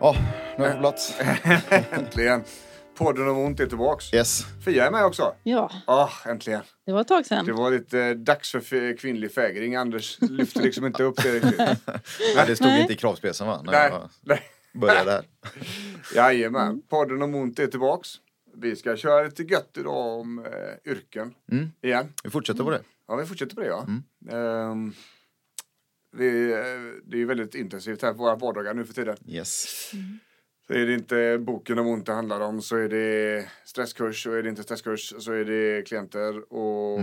Ja, nu är plats. Äntligen. Podden om ont är tillbaks. Yes. Fia är med också. Ja. Ja, äntligen. Det var ett tag sedan. Det var lite dags för kvinnlig fägring. Anders lyfte liksom inte upp det riktigt. Nej, det stod inte i kravspecen, va? Nej. Börja där. Jajamän. Podden om ont är tillbaks. Vi ska köra lite gött idag om yrken. Mm. Igen. Vi fortsätter på det. Ja, vi fortsätter på det, ja. Det är ju väldigt intensivt här på våra vardagar nu för tiden. Yes. Mm. Så är det inte boken om ont det handlar om, så är det stresskurs, och är det inte stresskurs så är det klienter och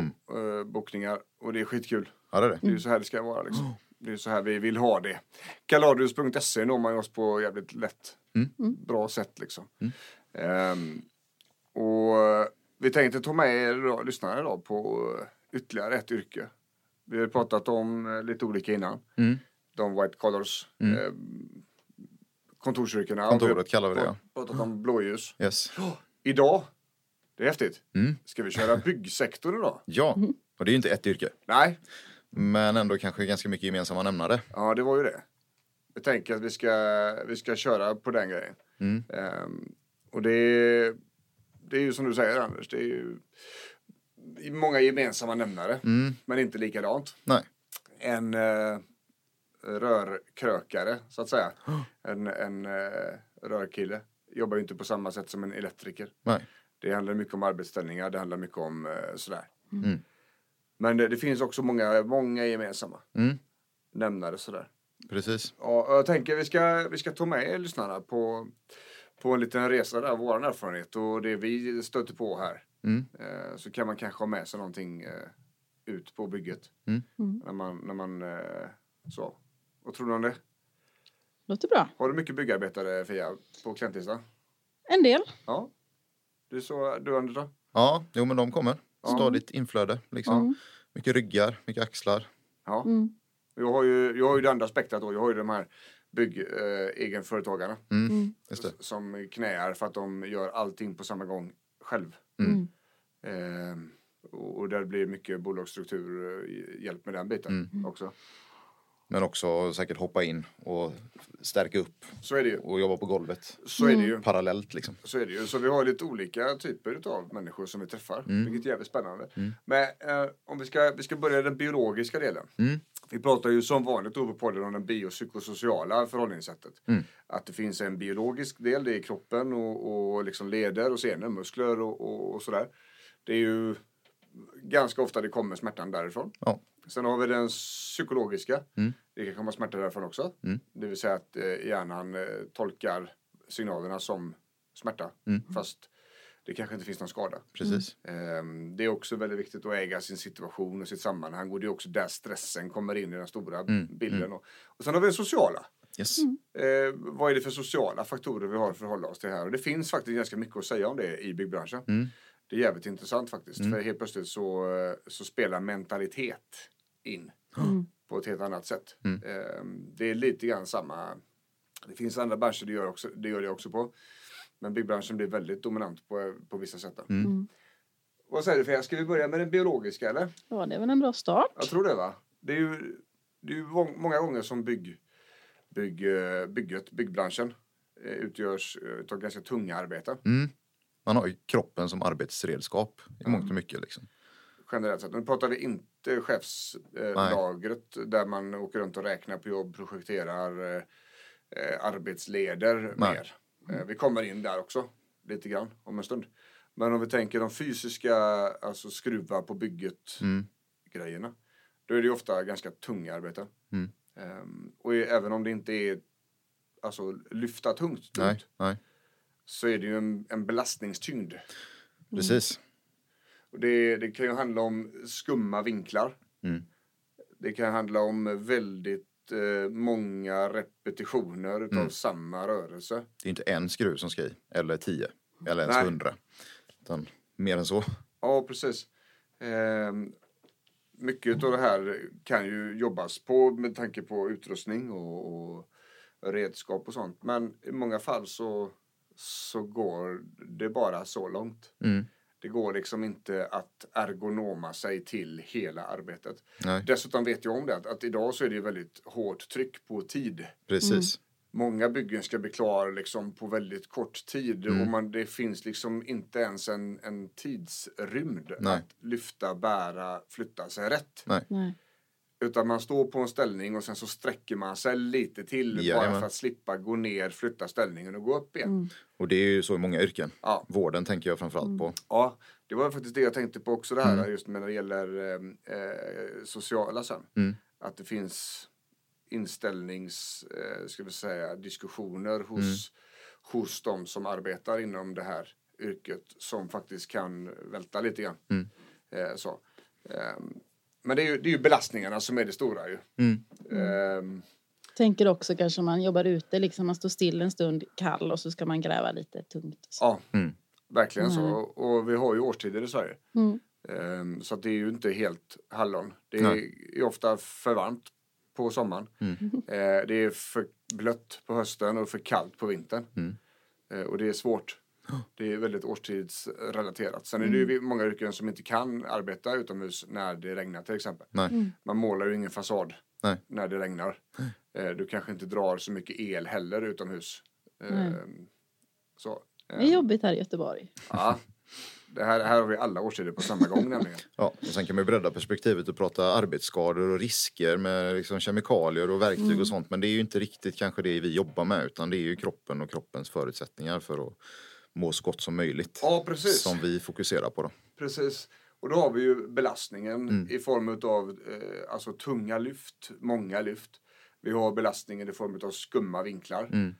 bokningar. Och det är skitkul. Ja, det är det. Det är ju så här det ska vara liksom. Det är så här vi vill ha det. Caladrius.se når man oss på jävligt lätt. Bra sätt liksom. Och vi tänkte ta med er lyssnare då på ytterligare ett yrke. Vi har pratat om lite olika innan. De white collars. Kontorsyrkena. Kontoret kallar vi det, ja. Pratat om blåljus. Yes. Idag, det är häftigt. Ska vi köra byggsektorn idag? Ja, och det är ju inte ett yrke. Nej. Men ändå kanske ganska mycket gemensamma nämnare. Ja, det var ju det. Jag tänker att vi ska köra på den grejen. Och det är ju som du säger, Anders. Det är ju många gemensamma nämnare, men inte likadant. Nej. En rörkrökare, så att säga. En rörkille jobbar ju inte på samma sätt som en elektriker. Nej. Det handlar mycket om arbetsställningar, det handlar mycket om sådär. Men det finns också många gemensamma nämnare sådär. Precis. Ja, jag tänker vi ska ta med er lyssnarna på en liten resa där, vår erfarenhet och det vi stöter på här. Så kan man kanske ha med sig någonting ut på bygget när man så. Vad tror du om det? Låter bra. Har du mycket byggarbetare, Fia, på klientistan? En del. Ja. Du Anders då? Ja, jo men de kommer. Stadigt inflöde liksom. Mycket ryggar, mycket axlar. Ja. Jag har ju det andra spektrat då. Jag har ju de här egenföretagarna. Just det. Som knäar för att de gör allting på samma gång själv. Och där blir mycket bolagsstruktur hjälp med den biten också. Men också säkert hoppa in och stärka upp. Så är det ju. Och jobba på golvet. Så är det ju. Parallellt liksom. Så är det ju. Så vi har lite olika typer av människor som vi träffar. Vilket är jävligt spännande. Men om vi ska börja den biologiska delen. Vi pratar ju som vanligt på podden om den biopsykosociala förhållningssättet. Att det finns en biologisk del, det är kroppen och liksom leder och senor, muskler och sådär. Det är ju ganska ofta det kommer smärtan därifrån. Ja. Sen har vi den psykologiska. Det kan komma smärta därifrån också. Det vill säga att hjärnan tolkar signalerna som smärta. Fast det kanske inte finns någon skada. Precis. Det är också väldigt viktigt att äga sin situation och sitt sammanhang. Och det är också där stressen kommer in i den stora bilden. Och sen har vi den sociala. Yes. Vad är det för sociala faktorer vi har för att hålla oss till här? Och det finns faktiskt ganska mycket att säga om det i byggbranschen. Det är jävligt intressant faktiskt. För helt plötsligt så spelar mentalitet in på ett helt annat sätt. Det är lite grann samma. Det finns andra branscher det gör det också på. Men byggbranschen blir väldigt dominant på vissa sätt. Vad säger du för? Ska vi börja med den biologiska eller? Ja, det är väl en bra start. Jag tror det va? Det är ju många gånger som byggbranschen utgörs av ganska tunga arbeten. Man har ju kroppen som arbetsredskap i mångt och mycket liksom. Generellt sett. Nu pratar vi inte chefslagret där man åker runt och räknar på jobb, projekterar arbetsleder mer. Vi kommer in där också lite grann om en stund. Men om vi tänker de fysiska, alltså skruva på bygget grejerna. Då är det ju ofta ganska tunga arbeten. Och även om det inte är alltså lyfta tungt. Nej. Så är det ju en belastningstyngd. Precis. Och det kan ju handla om skumma vinklar. Det kan handla om väldigt många repetitioner utav samma rörelse. Det är inte en skruv som ska i, eller 10, eller ens 100. Utan mer än så. Ja, precis. Mycket av det här kan ju jobbas på med tanke på utrustning och redskap och sånt. Men i många fall så går det bara så långt. Mm. Det går liksom inte att ergonoma sig till hela arbetet. Nej. Dessutom vet jag om det att idag så är det väldigt hårt tryck på tid. Precis. Mm. Många byggen ska bli klara liksom på väldigt kort tid. Och det finns liksom inte ens en tidsrymd att lyfta, bära, flytta sig rätt. Nej. Utan man står på en ställning och sen så sträcker man sig lite till bara för att slippa gå ner, flytta ställningen och gå upp igen. Mm. Och det är ju så i många yrken. Ja. Vården tänker jag framförallt på. Ja, det var faktiskt det jag tänkte på också det här just när det gäller sociala sen. Mm. Att det finns diskussioner hos de som arbetar inom det här yrket som faktiskt kan välta lite grann. Mm. Men det är ju belastningarna som är det stora ju. Mm. Tänker också kanske man jobbar ute, liksom man står still en stund kall och så ska man gräva lite tungt. Så. Ja, verkligen så. Och vi har ju årstider i Sverige. Mm. Så att det är ju inte helt hallon. Det är ofta för varmt på sommaren. Mm. Det är för blött på hösten och för kallt på vintern. Mm. Och det är svårt. Det är väldigt årstidsrelaterat. Sen är det ju många yrken som inte kan arbeta utomhus när det regnar till exempel. Man målar ju ingen fasad när det regnar. Du kanske inte drar så mycket el heller utomhus. Så. Det är jobbigt här i Göteborg. Ja, det här har vi alla årstider på samma gång nämligen. Ja, och sen kan man bredda perspektivet och prata arbetsskador och risker med liksom kemikalier och verktyg och sånt. Men det är ju inte riktigt kanske det vi jobbar med utan det är ju kroppen och kroppens förutsättningar för att må skott som möjligt. Ja, precis. Som vi fokuserar på då. Precis. Och då har vi ju belastningen i form av alltså tunga lyft, många lyft. Vi har belastningen i form av skumma vinklar.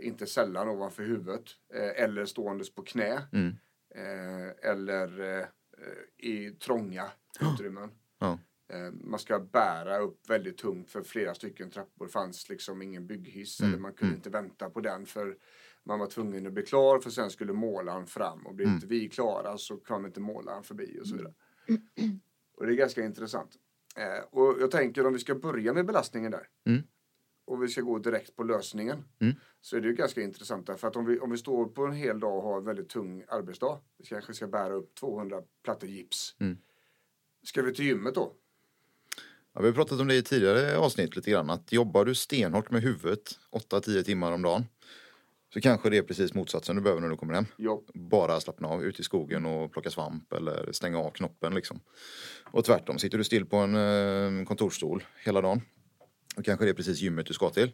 Inte sällan ovanför huvudet. Eller ståendes på knä. Eller i trånga utrymmen. Man ska bära upp väldigt tungt för flera stycken trappor. Fanns liksom ingen bygghiss. Eller man kunde inte vänta på den för man var tvungen att bli klar för sen skulle målaren fram. Och blir inte vi klara så kom inte målaren förbi och så vidare. Och det är ganska intressant. Och jag tänker om vi ska börja med belastningen där. Och vi ska gå direkt på lösningen. Så är det ju ganska intressant där. För att om vi står på en hel dag och har en väldigt tung arbetsdag. Vi kanske ska bära upp 200 plattor gips. Ska vi till gymmet då? Ja, vi har pratat om det i tidigare avsnitt lite grann. Att jobbar du stenhårt med huvudet 8-10 timmar om dagen. Så kanske det är precis motsatsen du behöver när du kommer hem. Jo. Bara slappna av ut i skogen och plocka svamp eller stänga av knoppen liksom. Och tvärtom, sitter du still på en kontorsstol hela dagen. Och kanske det är precis gymmet du ska till.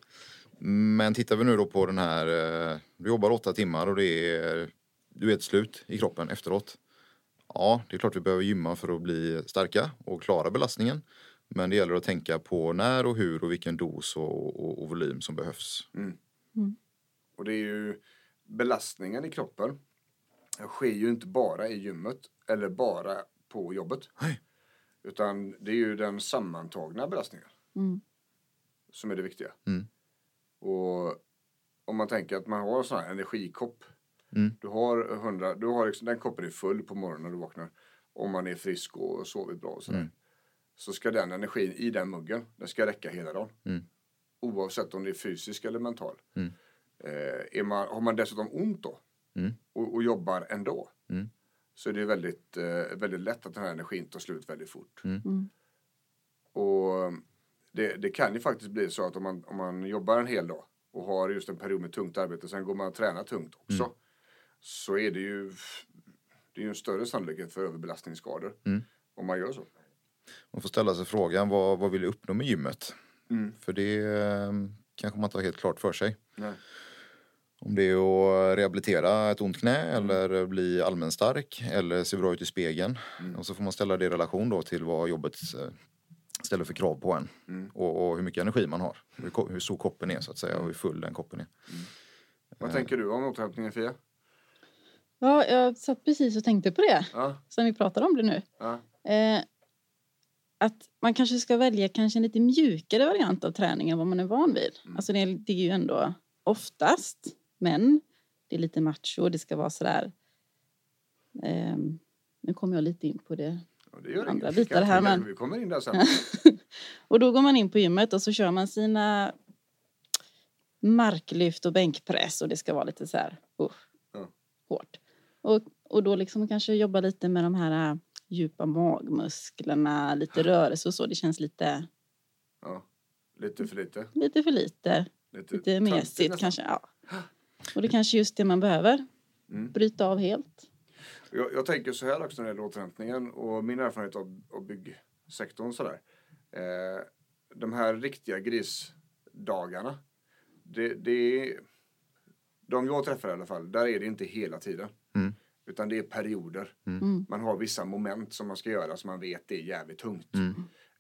Men tittar vi nu då på den här, du jobbar 8 timmar och du är ett slut i kroppen efteråt. Ja, det är klart vi behöver gymma för att bli starka och klara belastningen. Men det gäller att tänka på när och hur och vilken dos och volym som behövs. Och det är ju belastningen i kroppen. Det sker ju inte bara i gymmet eller bara på jobbet. Nej. Utan det är ju den sammantagna belastningen som är det viktiga. Och om man tänker att man har en sån här energikopp. Du har 100, liksom, den koppen är full på morgonen när du vaknar. Om man är frisk och sover bra och sådär. Så ska den energin i den muggen, den ska räcka hela dagen. Oavsett om det är fysisk eller mental. Har man dessutom ont då och jobbar ändå så är det väldigt, väldigt lätt att den här energin tar slut väldigt fort. Och det kan ju faktiskt bli så att om man jobbar en hel dag och har just en period med tungt arbete sen går man och tränar tungt också så är det är ju en större sannolikhet för överbelastningsskador om man gör så. Man får ställa sig frågan vad vill jag uppnå med gymmet? För det kanske man inte har helt klart för sig. Nej. Om det är att rehabilitera ett ont knä eller bli allmän stark eller se bra ut i spegeln. Och så får man ställa det i relation då till vad jobbet ställer för krav på en. Och hur mycket energi man har. Hur stor koppen är så att säga och hur full den koppen är. Vad tänker du om återhämtningen, Fia? Ja, jag satt precis och tänkte på det. Som vi pratade om det nu. att man kanske ska välja en lite mjukare variant av träning än vad man är van vid. Alltså det är ju ändå oftast, men det är lite macho, det ska vara sådär. Nu kommer jag lite in på det. Och det gör andra bitar här. Men vi kommer in där sen. Och då går man in på gymmet och så kör man sina marklyft och bänkpress. Och det ska vara lite så här hårt. Och då liksom kanske jobba lite med de här djupa magmusklerna. Lite rörelse och så. Det känns lite... Ja, lite för lite. Lite för lite. Lite mesigt kanske. Ja. Och det är kanske just det man behöver. Bryta av helt. Jag tänker så här också när det gäller återhämtningen och min erfarenhet av byggsektorn sådär. De här riktiga grisdagarna, de jag träffar i alla fall, där är det inte hela tiden. Utan det är perioder. Man har vissa moment som man ska göra som man vet är jävligt tungt.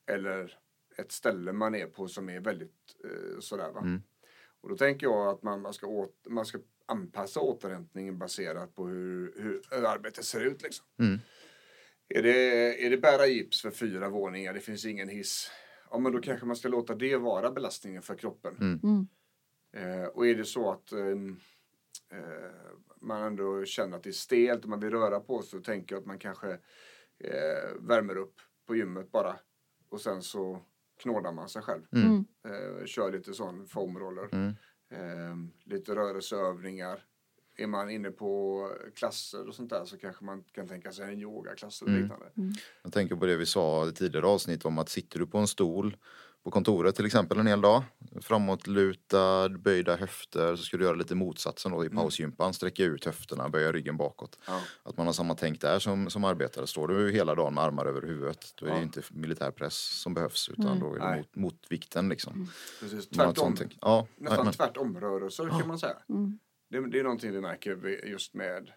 Eller ett ställe man är på som är väldigt sådär va. Och då tänker jag att man ska anpassa återhämtningen baserat på hur arbetet ser ut liksom. Är det bära gips för 4 våningar, det finns ingen hiss, ja men då kanske man ska låta det vara belastningen för kroppen. Och är det så att man ändå känner att det är stelt och man vill röra på sig, så tänker jag att man kanske värmer upp på gymmet bara och sen så knådar man sig själv. Kör lite sån foamroller. Lite rörelseövningar. Är man inne på klasser och sånt där, så kanske man kan tänka sig en yogaklass eller liknande. Jag tänker på det vi sa i tidigare avsnitt om att sitter du på en stol på kontoret till exempel en hel dag, framåtlutad, böjda höfter, så ska du göra lite motsatsen då i pausgympan, sträcka ut höfterna, böja ryggen bakåt. Att man har samma tänk där som arbetare. Står du hela dagen med armar över huvudet, då är det inte militärpress som behövs, utan då är det motvikten liksom. Precis, tvärtom. Nästan tvärtomrörelser kan man säga. Det är någonting vi märker just med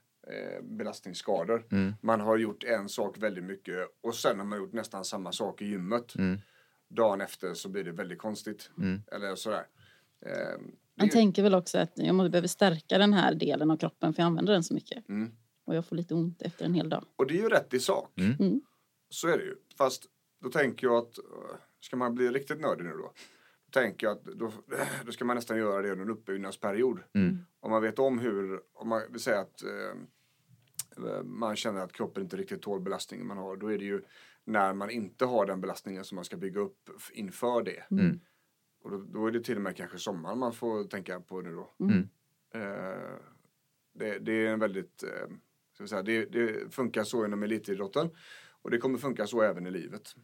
belastningsskador. Man har gjort en sak väldigt mycket och sen har man gjort nästan samma sak i gymmet. Dagen efter så blir det väldigt konstigt. Eller sådär. Man tänker väl också att jag behöver stärka den här delen av kroppen, för jag använder den så mycket. Och jag får lite ont efter en hel dag. Och det är ju rätt i sak. Så är det ju. Fast då tänker jag att, ska man bli riktigt nördig nu då? Då tänker jag att då ska man nästan göra det under en uppbyggnadsperiod. Om man vet om man vill säga att man känner att kroppen inte riktigt tål belastningen man har, då är det ju när man inte har den belastningen som man ska bygga upp inför det. Och då är det till och med kanske sommaren man får tänka på nu då. Det är en väldigt... ska vi säga, det funkar så inom elitidrotten. Och det kommer funka så även i livet.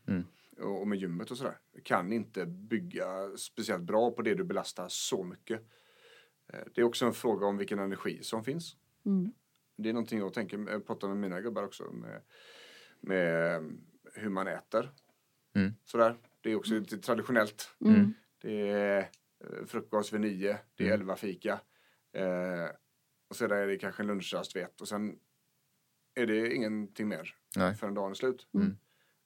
Och med gymmet och sådär. Du kan inte bygga speciellt bra på det du belastar så mycket. Det är också en fråga om vilken energi som finns. Det är någonting jag tänker prata med mina gubbar också. Med hur man äter. Sådär. Det är också lite traditionellt. Det är frukost vid 9. Det är 11 fika. Och sedan är det kanske en lunchrast vid 1. Och sen är det ingenting mer. Nej. Förrän dagen är slut.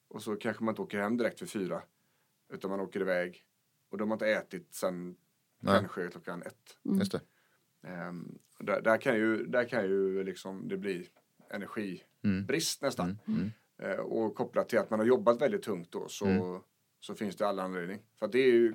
Och så kanske man inte åker hem direkt vid 4. Utan man åker iväg. Och då har man inte ätit sen kanske klockan 1. Just det. Där kan ju liksom det bli energibrist nästan. Och kopplat till att man har jobbat väldigt tungt då, så finns det alla anledning. För det är ju...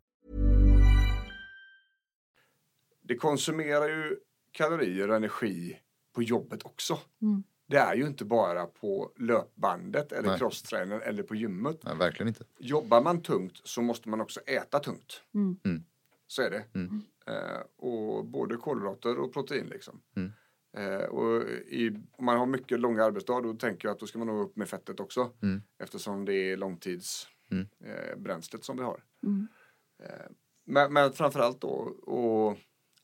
Det konsumerar ju kalorier och energi på jobbet också. Mm. Det är ju inte bara på löpbandet eller crosstrainern eller på gymmet. Nej, verkligen inte. Jobbar man tungt så måste man också äta tungt. Mm. Så är det. Mm. Och både kolhydrater och protein liksom. Mm. Och om man har mycket långa arbetsdagar, då tänker jag att då ska man nå upp med fettet också. Mm. Eftersom det är långtidsbränslet som vi har. Mm. Men framförallt då att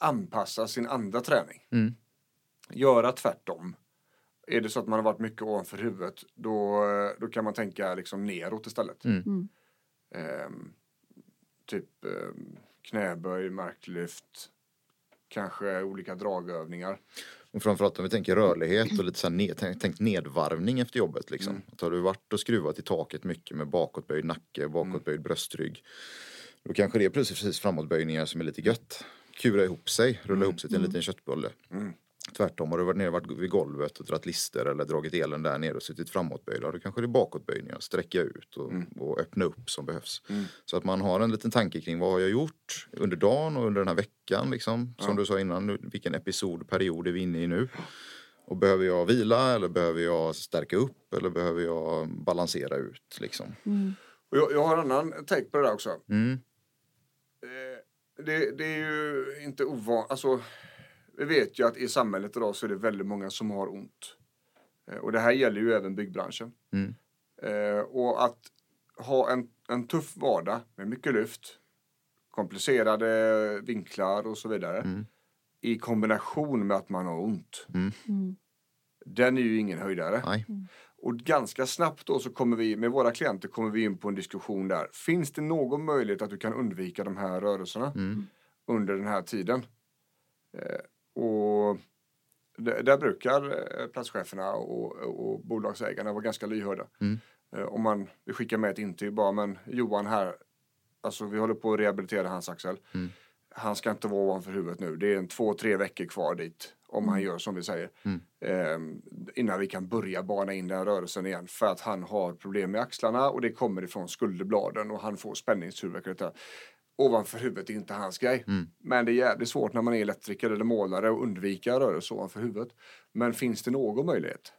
anpassa sin andra träning. Mm. Göra tvärtom. Är det så att man har varit mycket ovanför huvudet, då kan man tänka liksom neråt istället. Mm. Knäböj, marklyft, kanske olika dragövningar. Och framförallt om vi tänker rörlighet och lite så här tänk nedvarvning efter jobbet liksom. Mm. Att har du varit och skruvat i taket mycket med bakåtböjd nacke, bakåtböjd bröstrygg, då kanske det är precis framåtböjningar som är lite gött. Kura ihop sig, rulla ihop sig till en liten köttbulle. Mm. Tvärtom, har du varit nere vid golvet och dratt lister eller dragit elen där nere och suttit framåtböjda, då kanske det är bakåtböjningar, sträcka ut och öppna upp som behövs. Mm. Så att man har en liten tanke kring vad har jag gjort under dagen och under den här veckan liksom, som du sa innan, vilken period är vi inne i nu, och behöver jag vila eller behöver jag stärka upp eller behöver jag balansera ut liksom. Och jag har en annan take på det där också. Det är ju inte ovanligt, alltså. Vi vet ju att i samhället idag så är det väldigt många som har ont. Och det här gäller ju även byggbranschen. Mm. Och att ha en tuff vardag med mycket lyft, komplicerade vinklar och så vidare. Mm. I kombination med att man har ont. Mm. Den är ju ingen höjdare. Mm. Och ganska snabbt då så kommer vi, med våra klienter kommer vi in på en diskussion där. Finns det någon möjlighet att du kan undvika de här rörelserna under den här tiden? Och där brukar platscheferna och bolagsägarna vara ganska lyhörda. Om man vill skicka med ett intyg bara, men Johan här, alltså vi håller på att rehabilitera hans axel. Han ska inte vara ovanför huvudet nu. Det är 2-3 veckor kvar dit, om han gör som vi säger. Innan vi kan börja bana in den rörelsen igen. För att han har problem med axlarna och det kommer ifrån skulderbladen och han får spänningshuvudvärk. Ovanför huvudet är inte hans grej. Men det är jävligt svårt när man är elektriker eller målare och undvika rörelse ovanför huvudet. Men finns det någon möjlighet?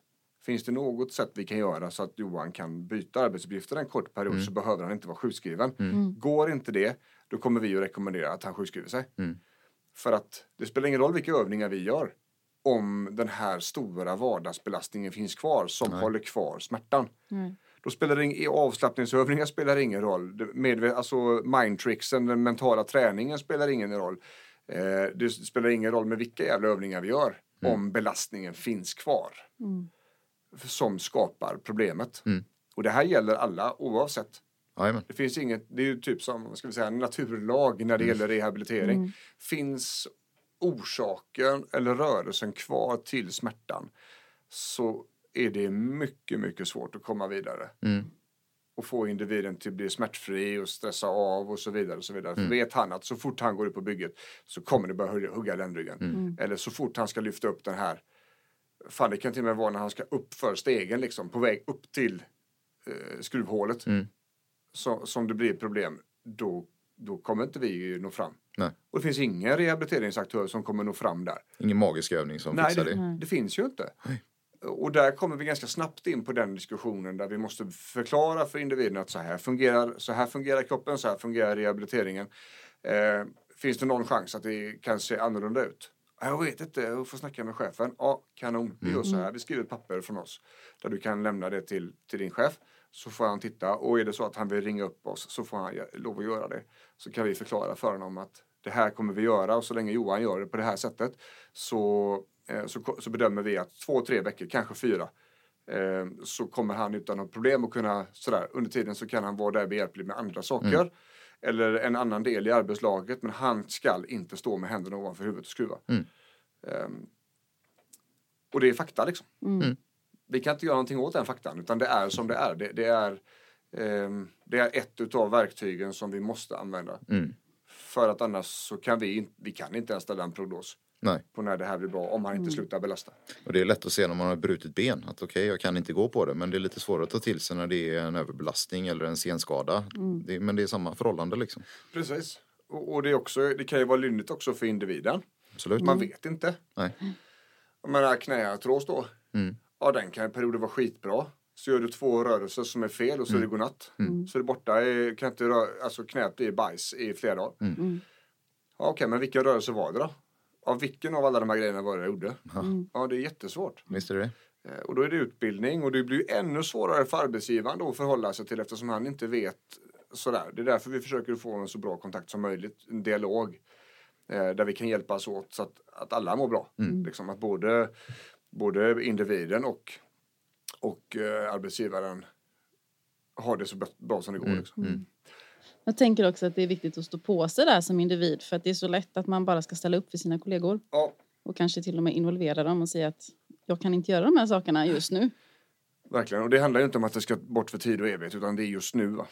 Finns det något sätt vi kan göra så att Johan kan byta arbetsuppgifter en kort period, så behöver han inte vara sjukskriven. Går inte det, då kommer vi att rekommendera att han sjukskriver sig. För att det spelar ingen roll vilka övningar vi gör om den här stora vardagsbelastningen finns kvar som håller kvar smärtan. Då spelar det avslappningsövningar spelar ingen roll. Alltså mindtricksen, den mentala träningen spelar ingen roll. Det spelar ingen roll med vilka jävla övningar vi gör. Om belastningen finns kvar. Som skapar problemet. Och det här gäller alla oavsett. Amen. Det finns inget, det är ju typ som ska vi säga, naturlag när det gäller rehabilitering. Finns orsaken eller rörelsen kvar till smärtan, så är det mycket, mycket svårt att komma vidare. Och få individen till att bli smärtfri och stressa av och så vidare. Och så vidare. För vet han att så fort han går upp på bygget så kommer det börja hugga ländryggen. Eller så fort han ska lyfta upp den här. Fan, det kan till och med vara när han ska upp för stegen liksom. På väg upp till skruvhålet. Som det blir problem. Då kommer inte vi nå fram. Nej. Och det finns ingen rehabiliteringsaktör som kommer nå fram där. Ingen magisk övning som fixar det. Nej, det finns ju inte. Nej. Och där kommer vi ganska snabbt in på den diskussionen där vi måste förklara för individen att så här fungerar kroppen, så här fungerar rehabiliteringen. Finns det någon chans att det kan se annorlunda ut? Jag vet inte, jag får snacka med chefen. Ja, kanon, vi gör så här. Vi skriver ett papper från oss där du kan lämna det till din chef, så får han titta. Och är det så att han vill ringa upp oss så får han lov att göra det. Så kan vi förklara för honom att det här kommer vi göra, och så länge Johan gör det på det här sättet så bedömer vi att 2-3 veckor, kanske 4, så kommer han utan något problem att kunna sådär. Under tiden så kan han vara där behjälplig med andra saker. eller en annan del i arbetslaget, men han ska inte stå med händerna ovanför huvudet och skruva. Mm. Och det är fakta liksom. Mm. Vi kan inte göra någonting åt den faktan, utan det är som det är. Det är ett utav verktygen som vi måste använda. Mm. För att annars så kan vi kan inte ens ställa en prognos. Nej. På när det här blir bra, om man inte slutar belasta. Och det är lätt att se när man har brutit ben att okej, jag kan inte gå på det, men det är lite svårare att ta till sig när det är en överbelastning eller en senskada, men det är samma förhållande liksom. Precis, och det är också, det kan ju vara lynnigt också för individen. Absolut. Man vet inte. Nej. Om man har knäartros då, ja, den kan i perioder vara skitbra, så gör du 2 rörelser som är fel och så är det godnatt. Så är det borta, kan inte röra, alltså knät i bajs i flera dagar. Ja, okej, men vilka rörelser var det då? Av vilken av alla de här grejerna var det jag gjorde? Ja, det är jättesvårt. Visst är det. Och då är det utbildning. Och det blir ju ännu svårare för arbetsgivaren då att förhålla sig till, eftersom han inte vet sådär. Det är därför vi försöker få en så bra kontakt som möjligt. En dialog där vi kan hjälpas åt så att alla mår bra. Liksom att både individen och arbetsgivaren har det så bra som det går. Liksom. Jag tänker också att det är viktigt att stå på sig där som individ, för att det är så lätt att man bara ska ställa upp för sina kollegor. Ja. Och kanske till och med involvera dem och säga att jag kan inte göra de här sakerna just nu. Verkligen, och det handlar ju inte om att det ska bort för tid och evigt, utan det är just nu. Va?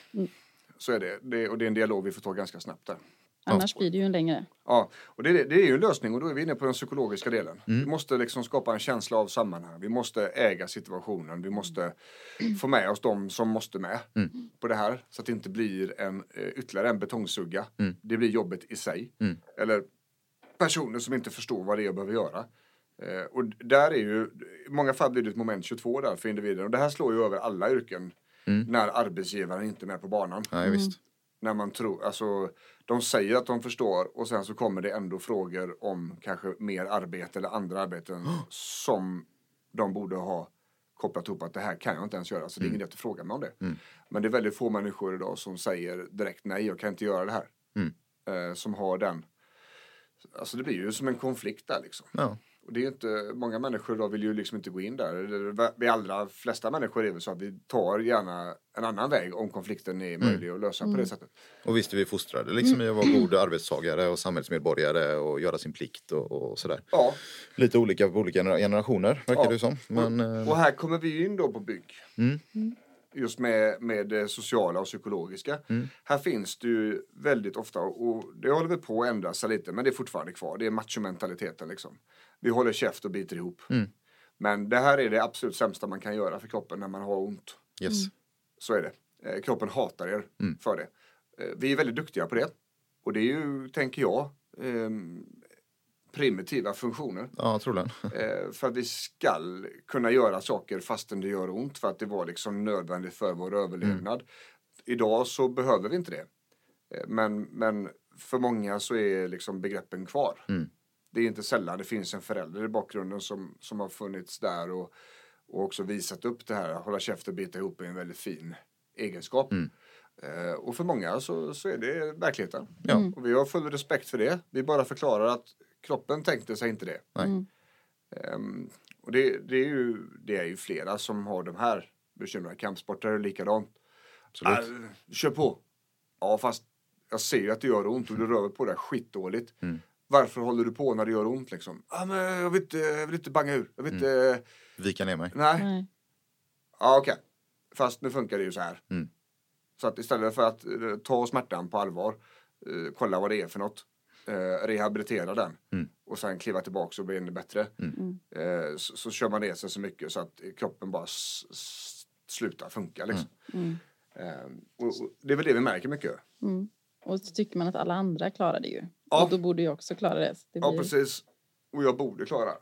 Så är det. Och det är en dialog vi får ta ganska snabbt där. Annars blir det ju en längre. Ja, och det är ju en lösning, och då är vi inne på den psykologiska delen. Vi måste liksom skapa en känsla av sammanhang. Vi måste äga situationen. Vi måste få med oss de som måste med på det här. Så att det inte blir ytterligare en betongsugga. Det blir jobbet i sig. Eller personer som inte förstår vad det är jag behöver göra. Och där är ju, i många fall blir det ett moment 22 där för individen. Och det här slår ju över alla yrken när arbetsgivaren inte är med på banan. Ja, visst. När man tror, alltså de säger att de förstår och sen så kommer det ändå frågor om kanske mer arbete eller andra arbeten som de borde ha kopplat ihop att det här kan jag inte ens göra, så det är ingen idé att fråga mig om det. Men det är väldigt få människor idag som säger direkt nej, jag kan inte göra det här. Som har den, alltså det blir ju som en konflikt där liksom. Ja. Och det är inte, många människor då vill ju liksom inte gå in där. Vi allra flesta människor är väl så att vi tar gärna en annan väg om konflikten är möjlig att lösa på det sättet. Och visst är vi fostrade liksom i att vara goda arbetstagare och samhällsmedborgare och göra sin plikt och sådär. Ja. Lite olika på olika generationer verkar det som. Men, och här kommer vi in då på bygg. Just med det sociala och psykologiska. Här finns det ju väldigt ofta, och det håller vi på att ändra sig lite, men det är fortfarande kvar. Det är machomentaliteten liksom. Vi håller käft och biter ihop. Men det här är det absolut sämsta man kan göra för kroppen när man har ont. Yes. Så är det. Kroppen hatar er för det. Vi är väldigt duktiga på det. Och det är ju, tänker jag, primitiva funktioner. Ja, troligen. För att vi ska kunna göra saker fastän det gör ont. För att det var liksom nödvändigt för vår överlevnad. Idag så behöver vi inte det. Men för många så är liksom begreppen kvar. Det är inte sällan det finns en förälder i bakgrunden som har funnits där och också visat upp det här. Hålla käft och bita ihop är en väldigt fin egenskap. Och för många så är det verkligheten. Och vi har full respekt för det. Vi bara förklarar att kroppen tänkte sig inte det. Och det är ju flera som har de här bekymren. Kampsportare är likadant. Kör på. Ja, fast jag ser ju att det gör ont och du rör på det här skitdåligt. Varför håller du på när det gör ont liksom? Men jag vill inte banga ur. Jag vill inte vika ner mig. Nej. Ja, okej. Fast nu funkar det ju så här. Så att istället för att ta smärtan på allvar, kolla vad det är för något, rehabilitera den och sen kliva tillbaka så blir det ännu bättre. Så kör man det så mycket så att kroppen bara slutar funka liksom. Och det är väl det vi märker mycket. Och så tycker man att alla andra klarar det ju. Ja. Och då borde jag också klara det. Ja, precis. Och jag borde klara.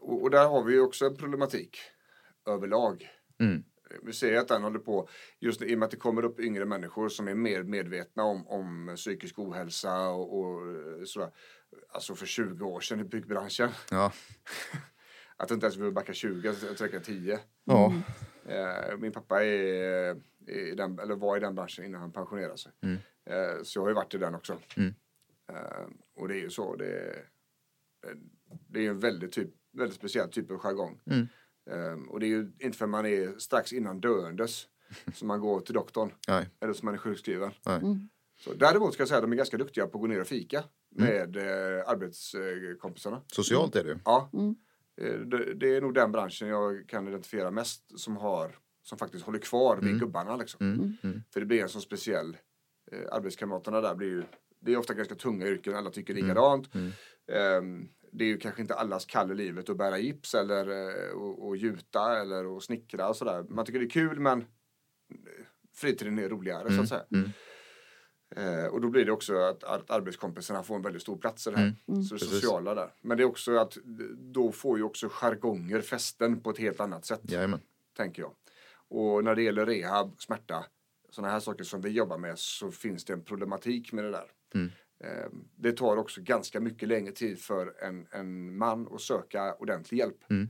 Och där har vi ju också en problematik överlag. Vi ser att den håller på, just i och med att det kommer upp yngre människor som är mer medvetna om psykisk ohälsa och sådär. Alltså för 20 år sedan i byggbranschen. Ja. Att inte ens behöver backa 20, att räcker 10. Ja. Min pappa var i den branschen innan han pensionerade sig. Så jag har ju varit i den också. Och det är ju så. Det är ju en väldigt speciell typ av jargong. Och det är ju inte för man är strax innan döendes som man går till doktorn. Nej. Eller som man är sjukskriven. Nej. Så däremot ska jag säga att de är ganska duktiga på att gå ner och fika med arbetskompisarna. Socialt är det. Ja. Mm. Det är nog den branschen jag kan identifiera mest som faktiskt håller kvar vid gubbarna liksom. Mm. Mm. För det blir en sån speciell arbetskamraterna där blir ju, det är ofta ganska tunga yrken, alla tycker likadant. Mm. Det är ju kanske inte allas kall i livet att bära gips eller och gjuta eller att snickra och sådär. Man tycker det är kul men fritiden är roligare så att säga. Mm. Och då blir det också att arbetskompisarna får en väldigt stor plats i det här. Mm. Så det sociala där. Men det är också att då får ju också jargonger fästen på ett helt annat sätt. Jajamän. Tänker jag. Och när det gäller rehab, smärta, sådana här saker som vi jobbar med så finns det en problematik med det där. Mm. Det tar också ganska mycket längre tid för en man att söka ordentlig hjälp. Mm.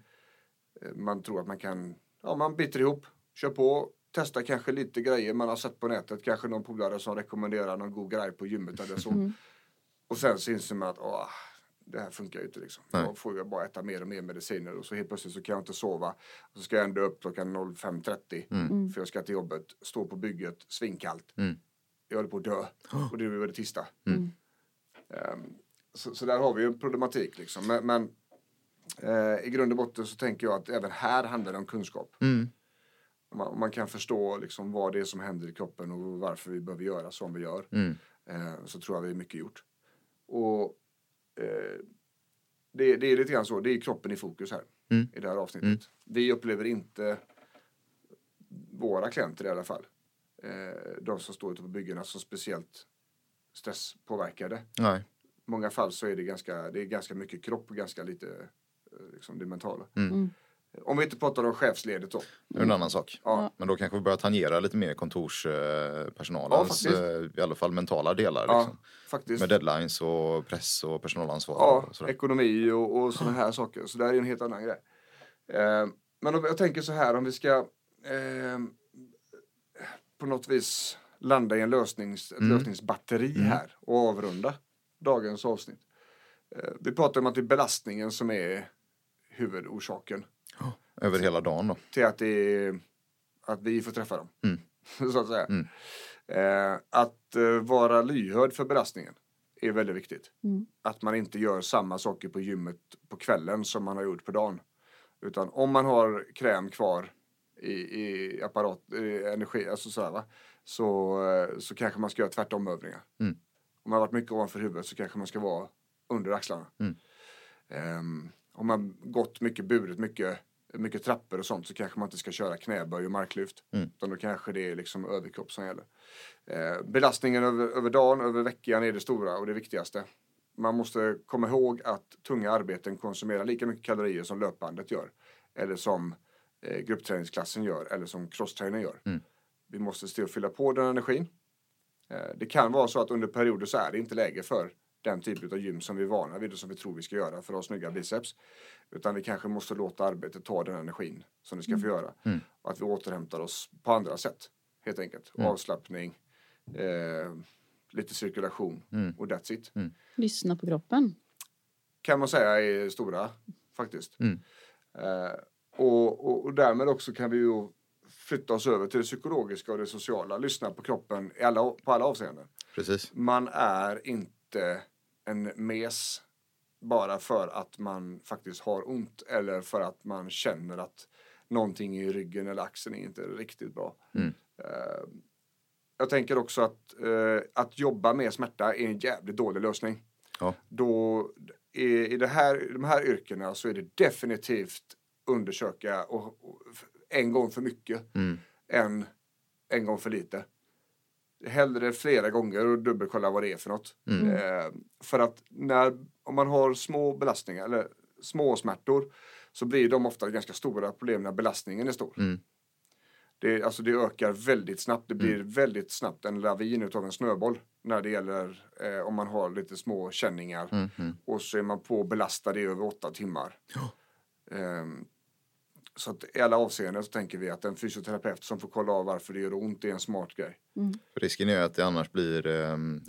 Man tror att man kan, ja man biter ihop, kör på. Testa kanske lite grejer man har sett på nätet. Kanske någon polare som rekommenderar någon god grej på gymmet eller så. Mm. Och sen så inser man att det här funkar ju inte liksom. Nej. Då får jag bara äta mer och mer mediciner. Och så helt plötsligt så kan jag inte sova. Och så ska jag ändå upp klockan 05.30. För jag ska till jobbet. Stå på bygget, svinkallt. Mm. Jag håller på att dö. Och det är väl det sista. Mm. Så där har vi ju en problematik liksom. Men i grund och botten så tänker jag att även här handlar det om kunskap. Mm. Man kan förstå liksom vad det är som händer i kroppen och varför vi behöver göra som vi gör. Mm. Så tror jag vi är mycket gjort. Och det är lite grann så. Det är kroppen i fokus här. Mm. I det här avsnittet. Mm. Vi upplever inte våra klienter i alla fall. De som står ute på byggena som speciellt stresspåverkade. Nej. I många fall så är det ganska mycket kropp och ganska lite liksom det mentala. Mm. Om vi inte pratar om chefsledet då. Det är en annan sak. Ja. Men då kanske vi börjar tangera lite mer kontorspersonalens, i alla fall mentala delar. Ja, liksom. Faktiskt. Med deadlines och press och personalansvar. Ja, och ekonomi och sådana här saker. Så det här är en helt annan grej. Men jag tänker så här, om vi ska på något vis landa i en lösningsbatteri här och avrunda dagens avsnitt. Vi pratar om att det är belastningen som är huvudorsaken. Över hela dagen då. Till att, att vi får träffa dem. Så att säga. Mm. Att vara lyhörd för belastningen är väldigt viktigt. Mm. Att man inte gör samma saker på gymmet på kvällen som man har gjort på dagen. Utan om man har kräm kvar i apparat, i energi, alltså så här, va? Så kanske man ska göra tvärtomövningar. Mm. Om man har varit mycket ovanför huvudet så kanske man ska vara under axlarna. Mm. Om man gått mycket, burit mycket trappor och sånt så kanske man inte ska köra knäböj och marklyft. Utan då kanske det är liksom överkropp som gäller. Belastningen över dagen, över veckan är det stora och det viktigaste. Man måste komma ihåg att tunga arbeten konsumerar lika mycket kalorier som löpbandet gör. Eller som gruppträningsklassen gör. Eller som crosstraining gör. Mm. Vi måste still fylla på den energin. Det kan vara så att under perioder så är det inte läge för den typen av gym som vi är vana vid och som vi tror vi ska göra för att ha snygga biceps. Utan vi kanske måste låta arbetet ta den energin som det ska få göra. Mm. Och att vi återhämtar oss på andra sätt. Helt enkelt. Mm. Avslappning. Lite cirkulation. Och that's it. Mm. Lyssna på kroppen. Kan man säga är stora faktiskt. Mm. Och därmed också kan vi ju flytta oss över till det psykologiska och det sociala. Lyssna på kroppen på alla avseenden. Precis. Man är inte en mes bara för att man faktiskt har ont eller för att man känner att någonting i ryggen eller axeln är inte riktigt bra. Mm. Jag tänker också att jobba med smärta är en jävligt dålig lösning. Ja. Då i de här yrkena så är det definitivt undersöka och en gång för mycket än en gång för lite. Hellre flera gånger och dubbelkolla vad det är för något. Mm. För att om man har små belastningar eller små smärtor så blir de ofta ganska stora problem när belastningen är stor. Mm. Det ökar väldigt snabbt. Det blir väldigt snabbt en lavin utav en snöboll när det gäller om man har lite små känningar. Och så är man på belastad i över 8 timmar. Oh. Så att i alla avseenden så tänker vi att en fysioterapeut som får kolla av varför det gör ont är en smart grej. Mm. Risken är att det annars blir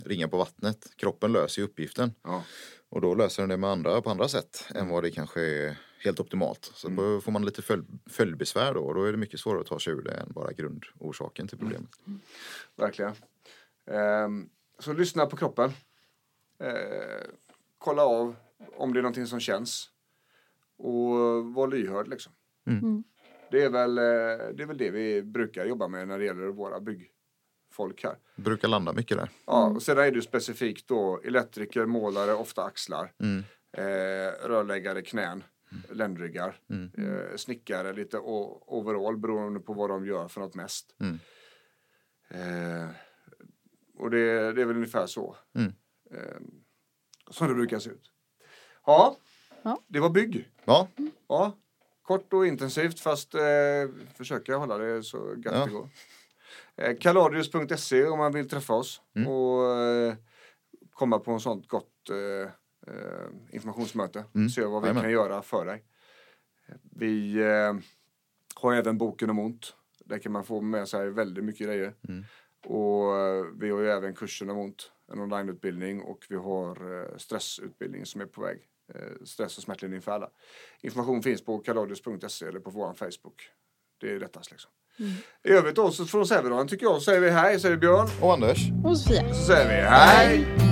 ringa på vattnet. Kroppen löser ju uppgiften. Ja. Och då löser den det med på andra sätt än vad det kanske är helt optimalt. Så då får man lite följdbesvär då. Och då är det mycket svårare att ta sig ur det än bara grundorsaken till problemet. Mm. Verkligen. Så lyssna på kroppen. Kolla av om det är någonting som känns. Och var lyhörd liksom. Mm. Det är väl det vi brukar jobba med när det gäller våra byggfolk här. Brukar landa mycket där. Ja, och sedan är det specifikt då elektriker, målare, ofta axlar. Mm. Rörläggare, knän, ländryggar. Mm. Snickare, lite overall beroende på vad de gör för något mest. Mm. Och det är väl ungefär så. Mm. Som det brukar se ut. Ja, det var bygg. Ja. Ja. Kort och intensivt, fast försöker hålla det så gott det går. Caladrius.se om man vill träffa oss. Mm. Och komma på en sånt gott informationsmöte. Mm. Se vad vi kan göra för dig. Vi har även boken om ont. Där kan man få med sig väldigt mycket grejer. Mm. Och vi har ju även kursen om ont. En onlineutbildning. Och vi har stressutbildning som är på väg. Stress och smärtlindring för alla. Information finns på caladrius.se eller på vår Facebook. Det är rättast liksom. Mm. I övrigt också från Sävedalen tycker jag, säger vi hej, säger Björn och Anders och Sofia. Så säger vi hej.